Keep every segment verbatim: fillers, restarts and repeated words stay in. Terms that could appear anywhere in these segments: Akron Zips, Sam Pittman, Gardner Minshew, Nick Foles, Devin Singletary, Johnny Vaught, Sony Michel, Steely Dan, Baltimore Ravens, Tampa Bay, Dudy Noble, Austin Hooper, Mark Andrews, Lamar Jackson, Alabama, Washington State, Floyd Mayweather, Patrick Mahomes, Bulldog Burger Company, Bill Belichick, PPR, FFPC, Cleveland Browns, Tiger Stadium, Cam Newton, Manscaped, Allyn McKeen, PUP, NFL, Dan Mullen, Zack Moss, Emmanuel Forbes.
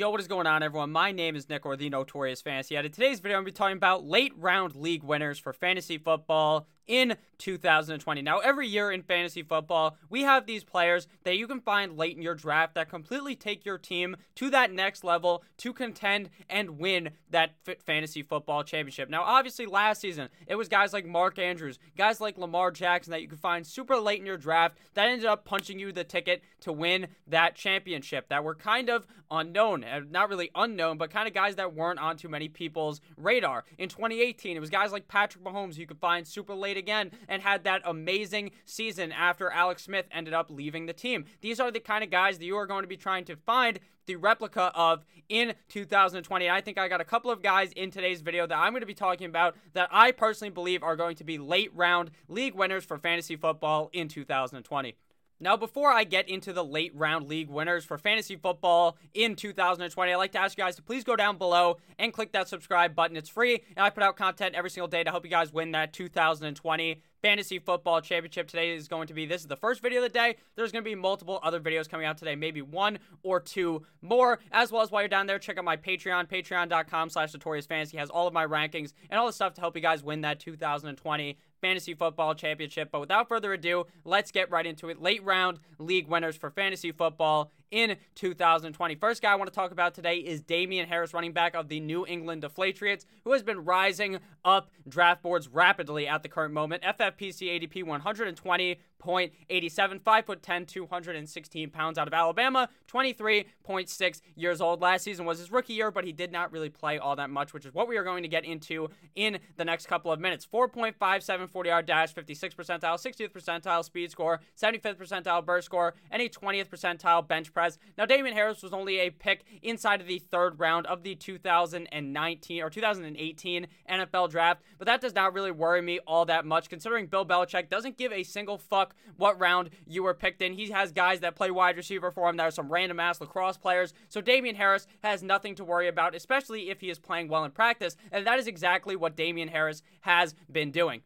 Yo, what is going on, everyone? My name is Nick, or the Notorious Fantasy Addict. Today's video, I'm going to be talking about late-round league winners for fantasy football in two thousand twenty. Now, every year in fantasy football, we have these players that you can find late in your draft that completely take your team to that next level to contend and win that fantasy football championship. Now, obviously, last season, it was guys like Mark Andrews, guys like Lamar Jackson that you could find super late in your draft that ended up punching you the ticket to win that championship that were kind of unknown. Not really unknown, but kind of guys that weren't on too many people's radar. In twenty eighteen, it was guys like Patrick Mahomes who you could find super late again and had that amazing season after Alex Smith ended up leaving the team. These are the kind of guys that you are going to be trying to find the replica of in two thousand twenty. And I think I got a couple of guys in today's video that I'm going to be talking about that I personally believe are going to be late round league winners for fantasy football in two thousand twenty. Now, before I get into the late round league winners for fantasy football in two thousand twenty, I'd like to ask you guys to please go down below and click that subscribe button. It's free, and I put out content every single day to help you guys win that two thousand twenty fantasy football championship. Today is going to be, this is the first video of the day. There's going to be multiple other videos coming out today, maybe one or two more, as well as while you're down there, check out my Patreon, patreon.com slash Notorious Fantasy has all of my rankings and all the stuff to help you guys win that two thousand twenty fantasy football championship. But without further ado, let's get right into it. Late round league winners for fantasy football in two thousand twenty. First guy I want to talk about today is Damian Harris, running back of the New England Patriots, who has been rising up draft boards rapidly at the current moment. F F P C A D P one hundred twenty point eight seven, five foot ten, two hundred sixteen pounds, out of Alabama, twenty-three point six years old. Last season was his rookie year, but he did not really play all that much, which is what we are going to get into in the next couple of minutes. four point five seven forty-yard dash, fifty-sixth percentile, sixtieth percentile speed score, seventy-fifth percentile burst score, and a twentieth percentile bench press. Now, Damian Harris was only a pick inside of the third round of the two thousand nineteen or two thousand eighteen N F L draft, but that does not really worry me all that much, considering Bill Belichick doesn't give a single fuck what round you were picked in. He has guys that play wide receiver for him that are some random ass lacrosse players. So Damian Harris has nothing to worry about, especially if he is playing well in practice, and that is exactly what Damian Harris has been doing.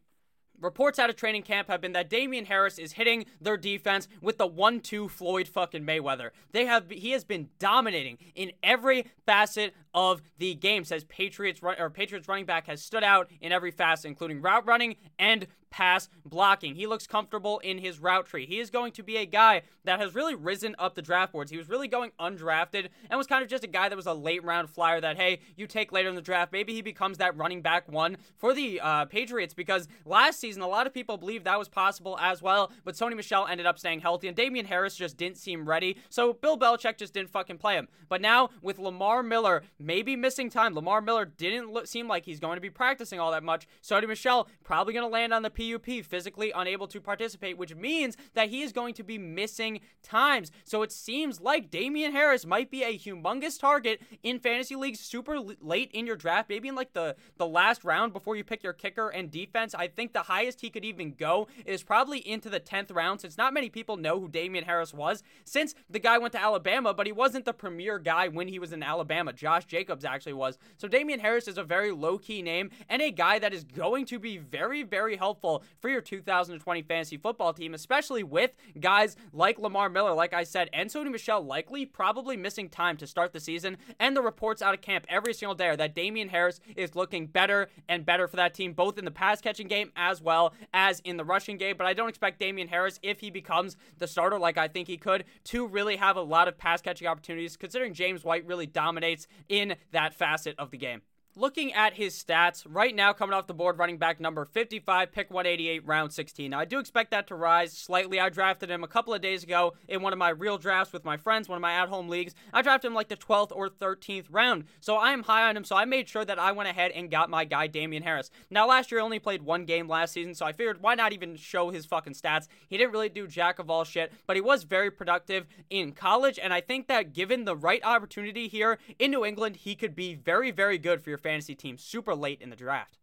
Reports out of training camp have been that Damian Harris is hitting their defense with the one two Floyd fucking Mayweather. They have he has been dominating in every facet of the game. Says Patriots run, or Patriots running back has stood out in every facet, including route running and pass blocking. He looks comfortable in his route tree. He is going to be a guy that has really risen up the draft boards. He was really going undrafted and was kind of just a guy that was a late round flyer that, hey, you take later in the draft. Maybe he becomes that running back one for the uh, Patriots, because last season a lot of people believed that was possible as well, but Sony Michel ended up staying healthy and Damian Harris just didn't seem ready. So Bill Belichick just didn't fucking play him. But now with Lamar Miller maybe missing time, Lamar Miller didn't look, seem like he's going to be practicing all that much. Sony Michel probably going to land on the P U P, physically unable to participate, which means that he is going to be missing times. So it seems like Damian Harris might be a humongous target in fantasy leagues super late in your draft, maybe in like the, the last round before you pick your kicker and defense. I think the highest he could even go is probably into the tenth round, since not many people know who Damian Harris was, since the guy went to Alabama, but he wasn't the premier guy when he was in Alabama. Josh Jacobs actually was. So Damian Harris is a very low-key name and a guy that is going to be very, very helpful for your two thousand twenty fantasy football team, especially with guys like Lamar Miller, like I said, and Sony Michel likely probably missing time to start the season. And the reports out of camp every single day are that Damian Harris is looking better and better for that team, both in the pass catching game as well as in the rushing game. But I don't expect Damian Harris, if he becomes the starter like I think he could, to really have a lot of pass catching opportunities, considering James White really dominates in that facet of the game. Looking at his stats, right now coming off the board, running back number fifty-five, pick one eighty-eight, round sixteen. Now, I do expect that to rise slightly. I drafted him a couple of days ago in one of my real drafts with my friends, one of my at-home leagues. I drafted him like the twelfth or thirteenth round, so I am high on him, so I made sure that I went ahead and got my guy, Damian Harris. Now, last year, I only played one game last season, so I figured why not even show his fucking stats? He didn't really do jack of all shit, but he was very productive in college, and I think that given the right opportunity here in New England, he could be very, very good for your fantasy team super late in the draft.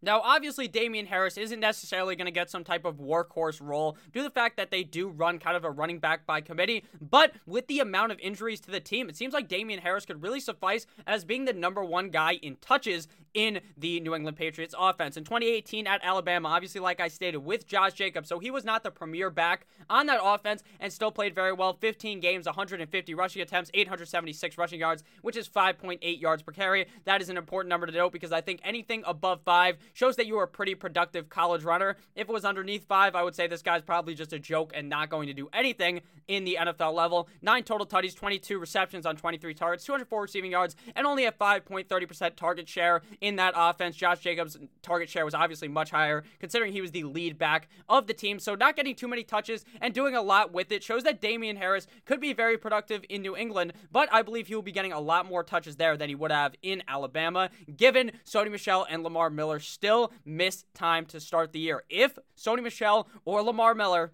Now, obviously, Damian Harris isn't necessarily going to get some type of workhorse role due to the fact that they do run kind of a running back by committee, but with the amount of injuries to the team, it seems like Damian Harris could really suffice as being the number one guy in touches in the New England Patriots offense. In twenty eighteen at Alabama, obviously, like I stated, with Josh Jacobs, so he was not the premier back on that offense and still played very well. fifteen games, one hundred fifty rushing attempts, eight hundred seventy-six rushing yards, which is five point eight yards per carry. That is an important number to note because I think anything above five shows that you were a pretty productive college runner. If it was underneath five, I would say this guy's probably just a joke and not going to do anything in the N F L level. Nine total tutties, twenty-two receptions on twenty-three targets, two hundred four receiving yards, and only a five point three zero percent target share in that offense. Josh Jacobs' target share was obviously much higher considering he was the lead back of the team. So not getting too many touches and doing a lot with it shows that Damian Harris could be very productive in New England, but I believe he will be getting a lot more touches there than he would have in Alabama, given Sony Michel and Lamar Miller still missed time to start the year. If Sony Michel or Lamar Miller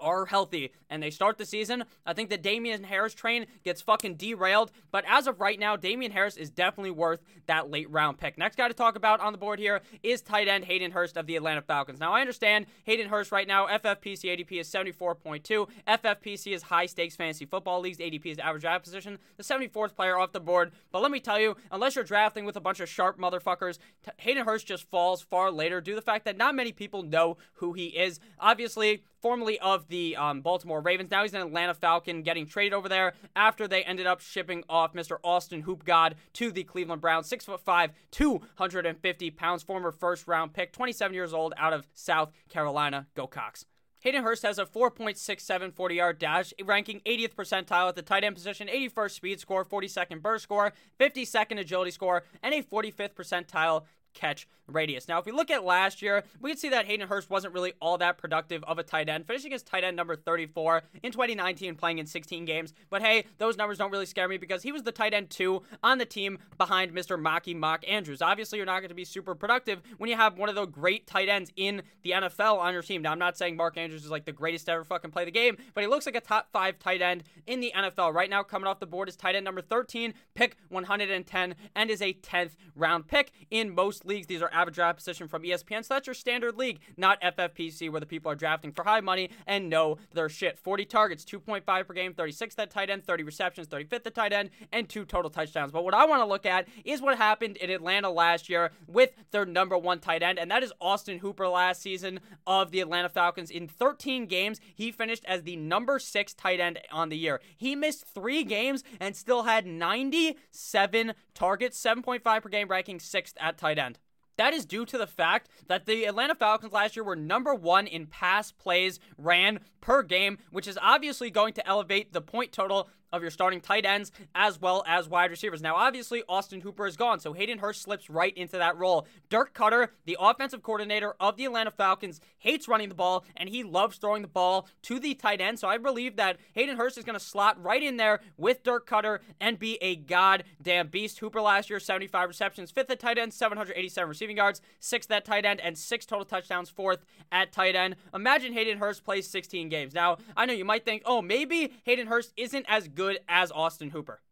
are healthy and they start the season, I think the Damian Harris train gets fucking derailed. But as of right now, Damian Harris is definitely worth that late round pick. Next guy to talk about on the board here is tight end Hayden Hurst of the Atlanta Falcons. Now, I understand Hayden Hurst right now, F F P C A D P is seventy-four point two. F F P C is high stakes fantasy football leagues. A D P is the average draft position, the seventy-fourth player off the board. But let me tell you, unless you're drafting with a bunch of sharp motherfuckers, t- Hayden Hurst just falls far later due to the fact that not many people know who he is. Obviously, formerly of the um, Baltimore Ravens. Now he's an Atlanta Falcon, getting traded over there after they ended up shipping off Mister Austin Hoop God to the Cleveland Browns. six foot five, two hundred fifty pounds, former first-round pick, twenty-seven years old, out of South Carolina. Go Cox. Hayden Hurst has a four point six seven forty-yard dash, ranking eightieth percentile at the tight end position, eighty-first speed score, forty-second burst score, fifty-second agility score, and a forty-fifth percentile catch radius. Now, if we look at last year, we can see that Hayden Hurst wasn't really all that productive of a tight end, finishing as tight end number thirty-four in twenty nineteen, playing in sixteen games. But hey, those numbers don't really scare me because he was the tight end two on the team behind Mister Mocky Mock Andrews. Obviously, you're not going to be super productive when you have one of the great tight ends in the N F L on your team. Now, I'm not saying Mark Andrews is like the greatest to ever fucking play the game, but he looks like a top five tight end in the N F L. Right now, coming off the board is tight end number thirteen, pick one hundred ten, and is a tenth round pick in most leagues. These are average draft position from E S P N, so that's your standard league, not F F P C, where the people are drafting for high money and know their shit. forty targets, two point five per game, thirty-sixth at tight end, thirty receptions, thirty-fifth at tight end, and two total touchdowns. But what I want to look at is what happened in Atlanta last year with their number one tight end, and that is Austin Hooper last season of the Atlanta Falcons. In thirteen games, he finished as the number six tight end on the year. He missed three games and still had ninety-seven targets, seven point five per game, ranking sixth at tight end. That is due to the fact that the Atlanta Falcons last year were number one in pass plays ran per game, which is obviously going to elevate the point total of your starting tight ends as well as wide receivers. Now, obviously, Austin Hooper is gone, so Hayden Hurst slips right into that role. Dirk Cutter, the offensive coordinator of the Atlanta Falcons, hates running the ball, and he loves throwing the ball to the tight end, so I believe that Hayden Hurst is going to slot right in there with Dirk Cutter and be a goddamn beast. Hooper last year, seventy-five receptions, fifth at tight end, seven hundred eighty-seven receiving yards, sixth at tight end, and six total touchdowns, fourth at tight end. Imagine Hayden Hurst plays sixteen games. Now, I know you might think, oh, maybe Hayden Hurst isn't as good as Austin Hooper.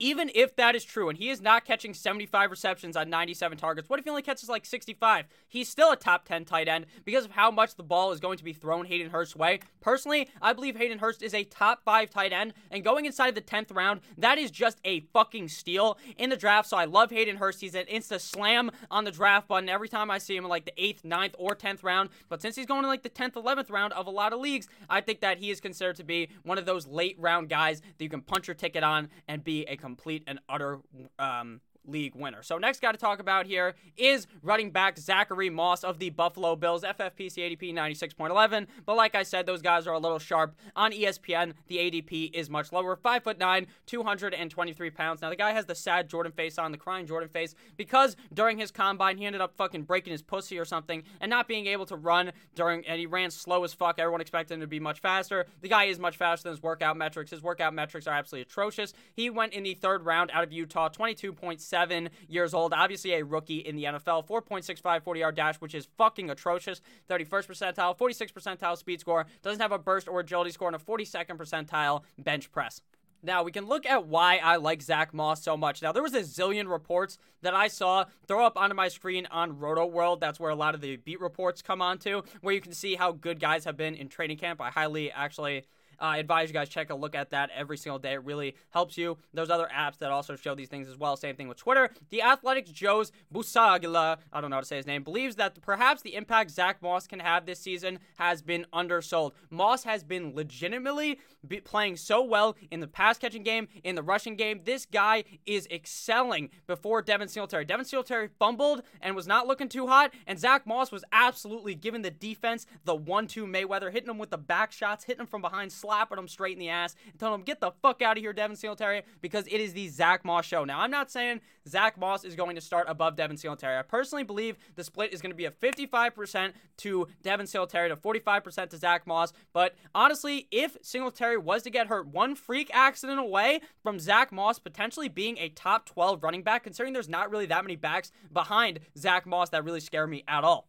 Even if that is true, and he is not catching seventy-five receptions on ninety-seven targets, what if he only catches like sixty-five? He's still a top ten tight end because of how much the ball is going to be thrown Hayden Hurst's way. Personally, I believe Hayden Hurst is a top five tight end, and going inside the tenth round, that is just a fucking steal in the draft, so I love Hayden Hurst. He's an insta slam on the draft button every time I see him in like the eighth, ninth, or tenth round, but since he's going to like the tenth, eleventh round of a lot of leagues, I think that he is considered to be one of those late round guys that you can punch your ticket on and be a complete and utter um, league winner. So next guy to talk about here is running back Zack Moss of the Buffalo Bills, F F P C A D P ninety-six point one one. But like I said, those guys are a little sharp on E S P N. The A D P is much lower, five foot nine, two hundred twenty-three pounds. Now the guy has the sad Jordan face on, the crying Jordan face, because during his combine he ended up fucking breaking his pussy or something and not being able to run during, and he ran slow as fuck. Everyone expected him to be much faster. The guy is much faster than his workout metrics. His workout metrics are absolutely atrocious. He went in the third round out of Utah, twenty-two point seven years old, obviously a rookie in the N F L, four point six five forty-yard dash, which is fucking atrocious, thirty-first percentile, forty-sixth percentile speed score, doesn't have a burst or agility score, and a forty-second percentile bench press. Now, we can look at why I like Zack Moss so much. Now, there was a zillion reports that I saw throw up onto my screen on RotoWorld. That's where a lot of the beat reports come onto, where you can see how good guys have been in training camp. I highly actually uh, advise you guys check a look at that every single day. It really helps you. There's other apps that also show these things as well. Same thing with Twitter. The Athletic's Joe's Busagla, I don't know how to say his name, believes that perhaps the impact Zack Moss can have this season has been undersold. Moss has been legitimately be playing so well in the pass-catching game, in the rushing game. This guy is excelling before Devin Singletary. Devin Singletary fumbled and was not looking too hot, and Zack Moss was absolutely giving the defense the one two Mayweather, hitting him with the back shots, hitting him from behind, slapping him straight in the ass, and telling him, get the fuck out of here, Devin Singletary, because it is the Zack Moss show. Now, I'm not saying Zack Moss is going to start above Devin Singletary. I personally believe the split is going to be a fifty-five percent to Devin Singletary to forty-five percent to Zack Moss, but honestly, if Singletary was to get hurt, one freak accident away from Zack Moss potentially being a top twelve running back, considering there's not really that many backs behind Zack Moss that really scare me at all.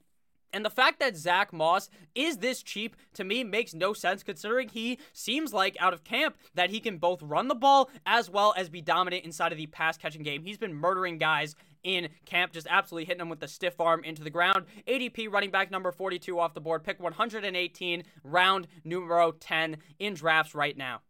And the fact that Zack Moss is this cheap, to me, makes no sense, considering he seems like, out of camp, that he can both run the ball as well as be dominant inside of the pass-catching game. He's been murdering guys in camp, just absolutely hitting him with the stiff arm into the ground. A D P running back number forty-two off the board, pick one hundred eighteen, round numero ten in drafts right now.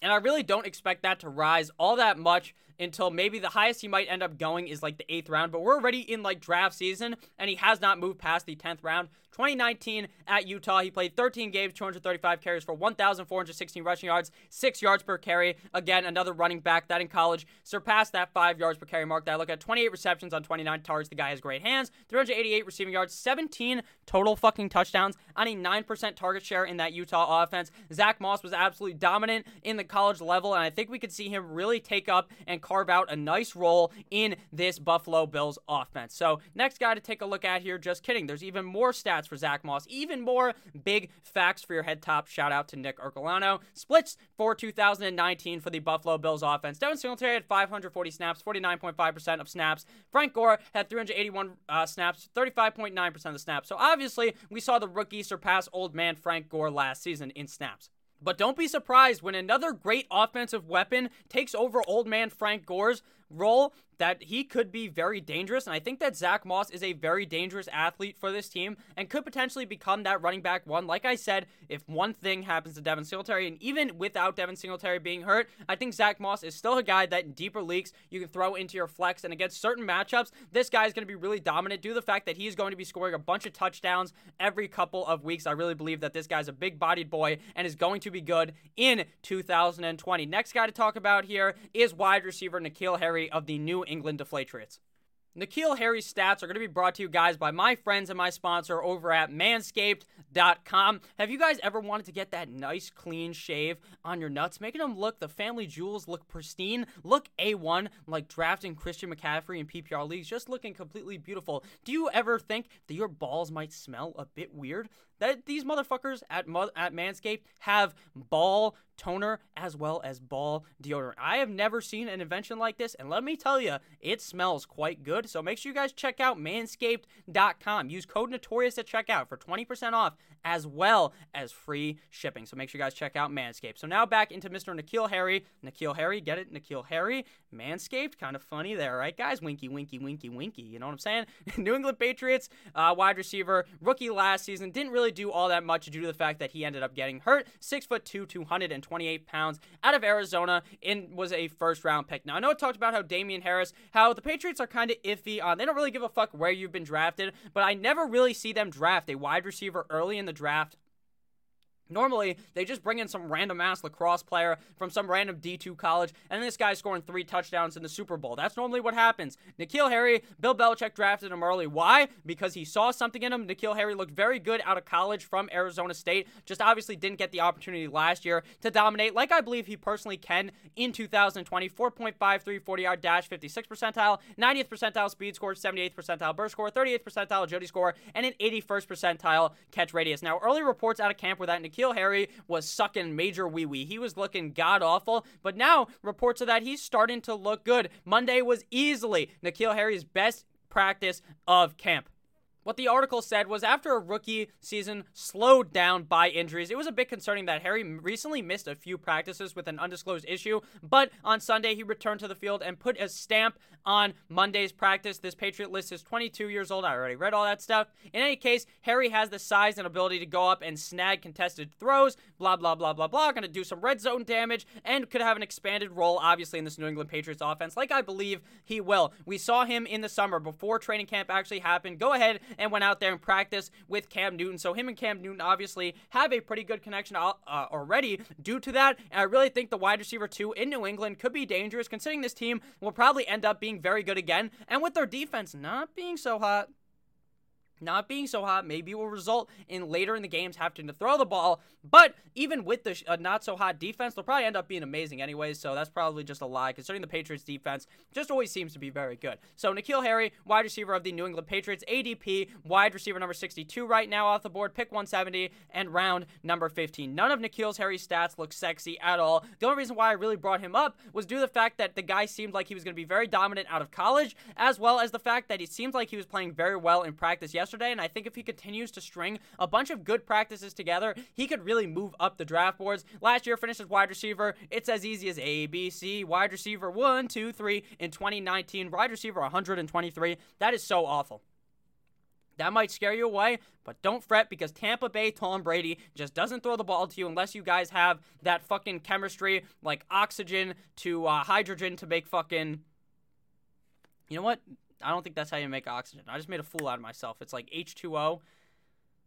And I really don't expect that to rise all that much until maybe the highest he might end up going is like the eighth round, but we're already in like draft season and he has not moved past the tenth round. twenty nineteen at Utah, he played thirteen games, two hundred thirty-five carries for one thousand four hundred sixteen rushing yards, six yards per carry. Again, another running back that in college surpassed that five yards per carry mark that I look at. twenty-eight receptions on twenty-nine targets. The guy has great hands, three hundred eighty-eight receiving yards, seventeen total fucking touchdowns on a nine percent target share in that Utah offense. Zack Moss was absolutely dominant in the college level, and I think we could see him really take up and carve out a nice role in this Buffalo Bills offense. So next guy to take a look at here, just kidding. There's even more stats for Zack Moss, even more big facts for your head top. Shout out to Nick Ercolano. Splits for two thousand nineteen for the Buffalo Bills offense. Devin Singletary had five hundred forty snaps, forty-nine point five percent of snaps. Frank Gore had three hundred eighty-one uh, snaps, thirty-five point nine percent of the snaps. So obviously we saw the rookie surpass old man Frank Gore last season in snaps. But don't be surprised when another great offensive weapon takes over old man Frank Gore's role, that he could be very dangerous. And I think that Zack Moss is a very dangerous athlete for this team and could potentially become that running back one. Like I said, if one thing happens to Devin Singletary, and even without Devin Singletary being hurt, I think Zack Moss is still a guy that in deeper leagues you can throw into your flex, and against certain matchups, this guy is going to be really dominant due to the fact that he is going to be scoring a bunch of touchdowns every couple of weeks. I really believe that this guy's a big-bodied boy and is going to be good in two thousand twenty. Next guy to talk about here is wide receiver N'Keal Harry of the New England Patriots. N'Keal Harry's stats are going to be brought to you guys by my friends and my sponsor over at manscaped dot com. Have you guys ever wanted to get that nice clean shave on your nuts, making them look, the family jewels look pristine, look A one, like drafting Christian McCaffrey in P P R leagues, just looking completely beautiful? Do you ever think that your balls might smell a bit weird? That these motherfuckers at at Manscaped have ball toner as well as ball deodorant. I have never seen an invention like this, and let me tell you, it smells quite good. So make sure you guys check out manscaped dot com. Use code Notorious at checkout for twenty percent off as well as free shipping. So make sure you guys check out Manscaped. So now back into Mister N'Keal Harry. N'Keal Harry, get it? N'Keal Harry, Manscaped, kind of funny there, right, guys? Winky, winky, winky, winky. You know what I'm saying? New England Patriots uh, wide receiver, rookie last season, didn't really do all that much due to the fact that he ended up getting hurt. Six foot two, two hundred twenty-eight pounds, out of Arizona, and was a first round pick. Now I know I talked about how Damian Harris, how the Patriots are kind of iffy on. They don't really give a fuck where you've been drafted, but I never really see them draft a wide receiver early in the draft. Normally, they just bring in some random-ass lacrosse player from some random D two college, and this guy's scoring three touchdowns in the Super Bowl. That's normally what happens. N'Keal Harry, Bill Belichick drafted him early. Why? Because he saw something in him. N'Keal Harry looked very good out of college from Arizona State, just obviously didn't get the opportunity last year to dominate, like I believe he personally can in two thousand twenty. four point five three forty-yard dash, fifty-sixth percentile, ninetieth percentile speed score, seventy-eighth percentile burst score, thirty-eighth percentile agility score, and an eighty-first percentile catch radius. Now, early reports out of camp were that N'Keal Harry was sucking major wee-wee. He was looking god-awful, but now reports of that he's starting to look good. Monday was easily N'Keal Harry's best practice of camp. What the article said was after a rookie season slowed down by injuries, it was a bit concerning that Harry recently missed a few practices with an undisclosed issue, but on Sunday he returned to the field and put a stamp on Monday's practice. This Patriot list is twenty-two years old. I already read all that stuff. In any case, Harry has the size and ability to go up and snag contested throws, blah, blah, blah, blah, blah, going to do some red zone damage and could have an expanded role, obviously, in this New England Patriots offense, like I believe he will. We saw him in the summer before training camp actually happened. Go ahead and went out there and practiced with Cam Newton. So him and Cam Newton obviously have a pretty good connection uh, already due to that. And I really think the wide receiver two in New England could be dangerous, considering this team will probably end up being very good again. And with their defense not being so hot, not being so hot, maybe will result in later in the games having to throw the ball. But even with the sh- uh, not-so-hot defense, they'll probably end up being amazing anyways, so that's probably just a lie, considering the Patriots' defense just always seems to be very good. So N'Keal Harry, wide receiver of the New England Patriots, A D P, wide receiver number sixty-two right now off the board, pick one seventy, and round number fifteen. None of N'Keal Harry's stats look sexy at all. The only reason why I really brought him up was due to the fact that the guy seemed like he was going to be very dominant out of college, as well as the fact that he seemed like he was playing very well in practice yesterday. And I think if he continues to string a bunch of good practices together, he could really move up the draft boards. Last year finished as wide receiver. It's as easy as A, B, C, wide receiver one, two, three in twenty nineteen, wide receiver one hundred twenty-three. That is so awful. That might scare you away, but don't fret, because Tampa Bay Tom Brady just doesn't throw the ball to you unless you guys have that fucking chemistry, like oxygen to uh, hydrogen to make fucking, you know what? I don't think that's how you make oxygen. I just made a fool out of myself. It's like H two O.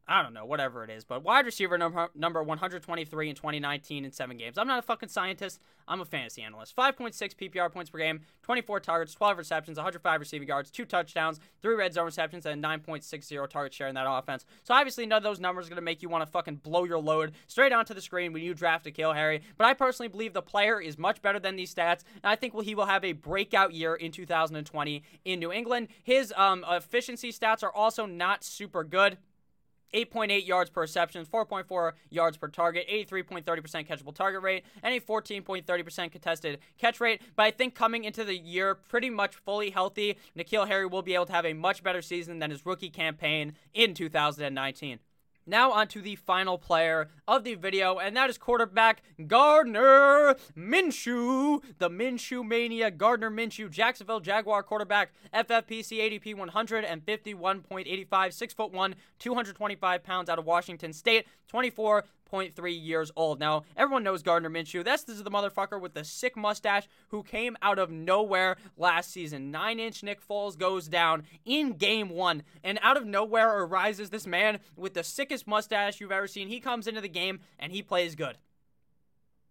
I don't know, whatever it is. But wide receiver number, number one hundred twenty-three in twenty nineteen in seven games. I'm not a fucking scientist. I'm a fantasy analyst. five point six P P R points per game, twenty-four targets, twelve receptions, one hundred five receiving yards, two touchdowns, three red zone receptions, and a nine point six zero target share in that offense. So obviously none of those numbers are going to make you want to fucking blow your load straight onto the screen when you draft N'Keal Harry. But I personally believe the player is much better than these stats, and I think he will have a breakout year in two thousand twenty in New England. His um, efficiency stats are also not super good. eight point eight yards per reception, four point four yards per target, eighty-three point three zero percent catchable target rate, and a fourteen point three zero percent contested catch rate. But I think coming into the year pretty much fully healthy, N'Keal Harry will be able to have a much better season than his rookie campaign in two thousand nineteen. Now on to the final player of the video, and that is quarterback Gardner Minshew, the Minshew Mania, Gardner Minshew, Jacksonville Jaguar quarterback, F F P C A D P one hundred fifty-one point eight five, six foot one, two hundred twenty-five pounds, out of Washington State, twenty-four point three years old. Now, everyone knows Gardner Minshew. That's, this is the motherfucker with the sick mustache who came out of nowhere last season. Nine-inch Nick Foles goes down in game one, and out of nowhere arises this man with the sickest mustache you've ever seen. He comes into the game, and he plays good,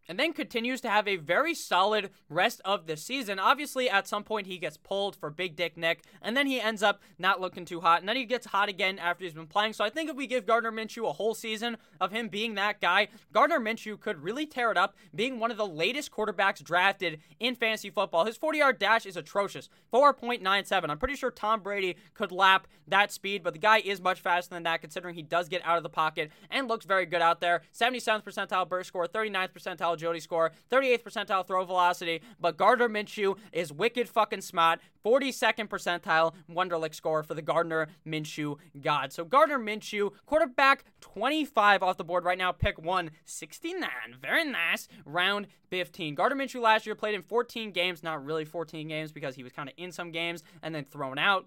and then continues to have a very solid rest of the season. Obviously, at some point, he gets pulled for Big Dick Nick, and then he ends up not looking too hot, and then he gets hot again after he's been playing. So I think if we give Gardner Minshew a whole season of him being that guy, Gardner Minshew could really tear it up, being one of the latest quarterbacks drafted in fantasy football. His forty-yard dash is atrocious, four point nine seven. I'm pretty sure Tom Brady could lap that speed, but the guy is much faster than that, considering he does get out of the pocket and looks very good out there. seventy-seventh percentile burst score, thirty-ninth percentile Jody score, thirty-eighth percentile throw velocity, but Gardner Minshew is wicked fucking smart. forty-second percentile Wonderlic score for the Gardner Minshew god. So Gardner Minshew, quarterback twenty-five off the board right now, pick one sixty-nine. Very nice. Round fifteen. Gardner Minshew last year played in fourteen games, not really fourteen games because he was kind of in some games and then thrown out.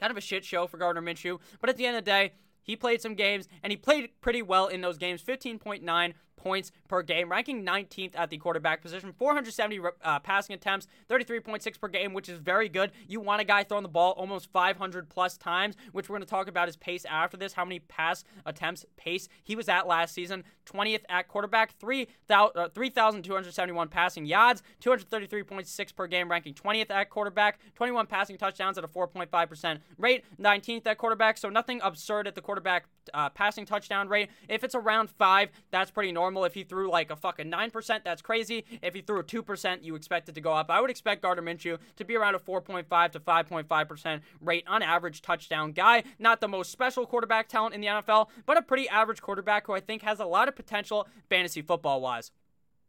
Kind of a shit show for Gardner Minshew, but at the end of the day, he played some games, and he played pretty well in those games, fifteen point nine points per game, ranking nineteenth at the quarterback position, four hundred seventy uh, passing attempts, thirty-three point six per game, which is very good. You want a guy throwing the ball almost five hundred plus times, which we're going to talk about his pace after this, how many pass attempts pace he was at last season, twentieth at quarterback, three thousand two hundred seventy-one passing yards, two hundred thirty-three point six per game, ranking twentieth at quarterback, twenty-one passing touchdowns at a four point five percent rate, nineteenth at quarterback, so nothing absurd at the quarterback. Quarterback uh, passing touchdown rate. If it's around five, that's pretty normal. If he threw like a fucking nine percent, that's crazy. If he threw a two percent, you expect it to go up. I would expect Gardner Minshew to be around a four point five to five point five percent rate on average touchdown guy. Not the most special quarterback talent in the N F L, but a pretty average quarterback who I think has a lot of potential fantasy football-wise.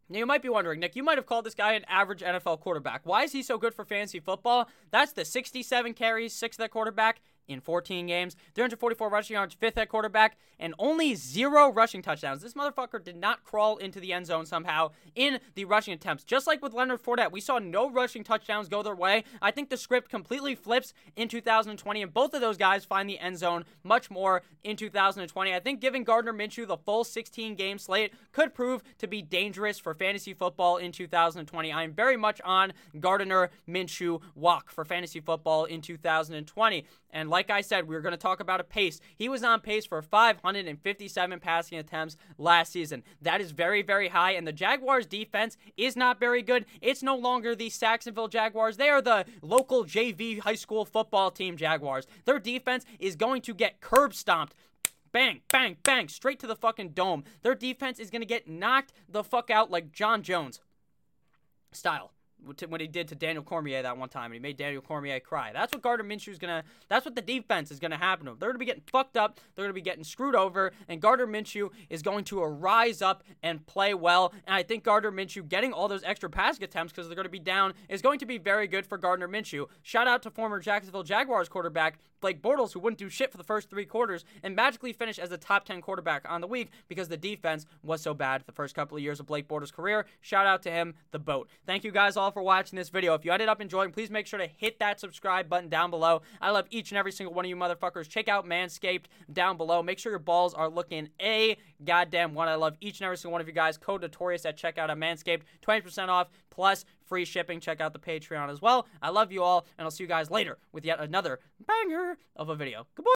Now, you might be wondering, Nick, you might have called this guy an average N F L quarterback. Why is he so good for fantasy football? That's the sixty-seven carries, sixth at quarterback, in fourteen games, three hundred forty-four rushing yards, fifth at quarterback, and only zero rushing touchdowns. This motherfucker did not crawl into the end zone somehow in the rushing attempts. Just like with Leonard Fournette, we saw no rushing touchdowns go their way. I think the script completely flips in two thousand twenty, and both of those guys find the end zone much more in two thousand twenty. I think giving Gardner Minshew the full sixteen-game slate could prove to be dangerous for fantasy football in two thousand twenty. I am very much on Gardner Minshew walk for fantasy football in two thousand twenty. And like I said, we were going to talk about a pace. He was on pace for five hundred fifty-seven passing attempts last season. That is very, very high, and the Jaguars' defense is not very good. It's no longer the Jacksonville Jaguars. They are the local J V high school football team Jaguars. Their defense is going to get curb stomped. Bang, bang, bang, straight to the fucking dome. Their defense is going to get knocked the fuck out like John Jones style. What he did to Daniel Cormier that one time, and he made Daniel Cormier cry. That's what Gardner Minshew is gonna. That's what the defense is gonna happen to. They're gonna be getting fucked up. They're gonna be getting screwed over. And Gardner Minshew is going to rise up and play well. And I think Gardner Minshew getting all those extra passing attempts because they're gonna be down is going to be very good for Gardner Minshew. Shout out to former Jacksonville Jaguars quarterback Blake Bortles, who wouldn't do shit for the first three quarters and magically finished as the top ten quarterback on the week because the defense was so bad the first couple of years of Blake Bortles' career. Shout out to him, the boat. Thank you guys all for watching this video. If you ended up enjoying, please make sure to hit that subscribe button down below. I love each and every single one of you motherfuckers. Check out Manscaped down below. Make sure your balls are looking a goddamn one. I love each and every single one of you guys. Code Notorious at checkout at Manscaped. twenty percent off plus free shipping. Check out the Patreon as well. I love you all, and I'll see you guys later with yet another banger of a video. Goodbye.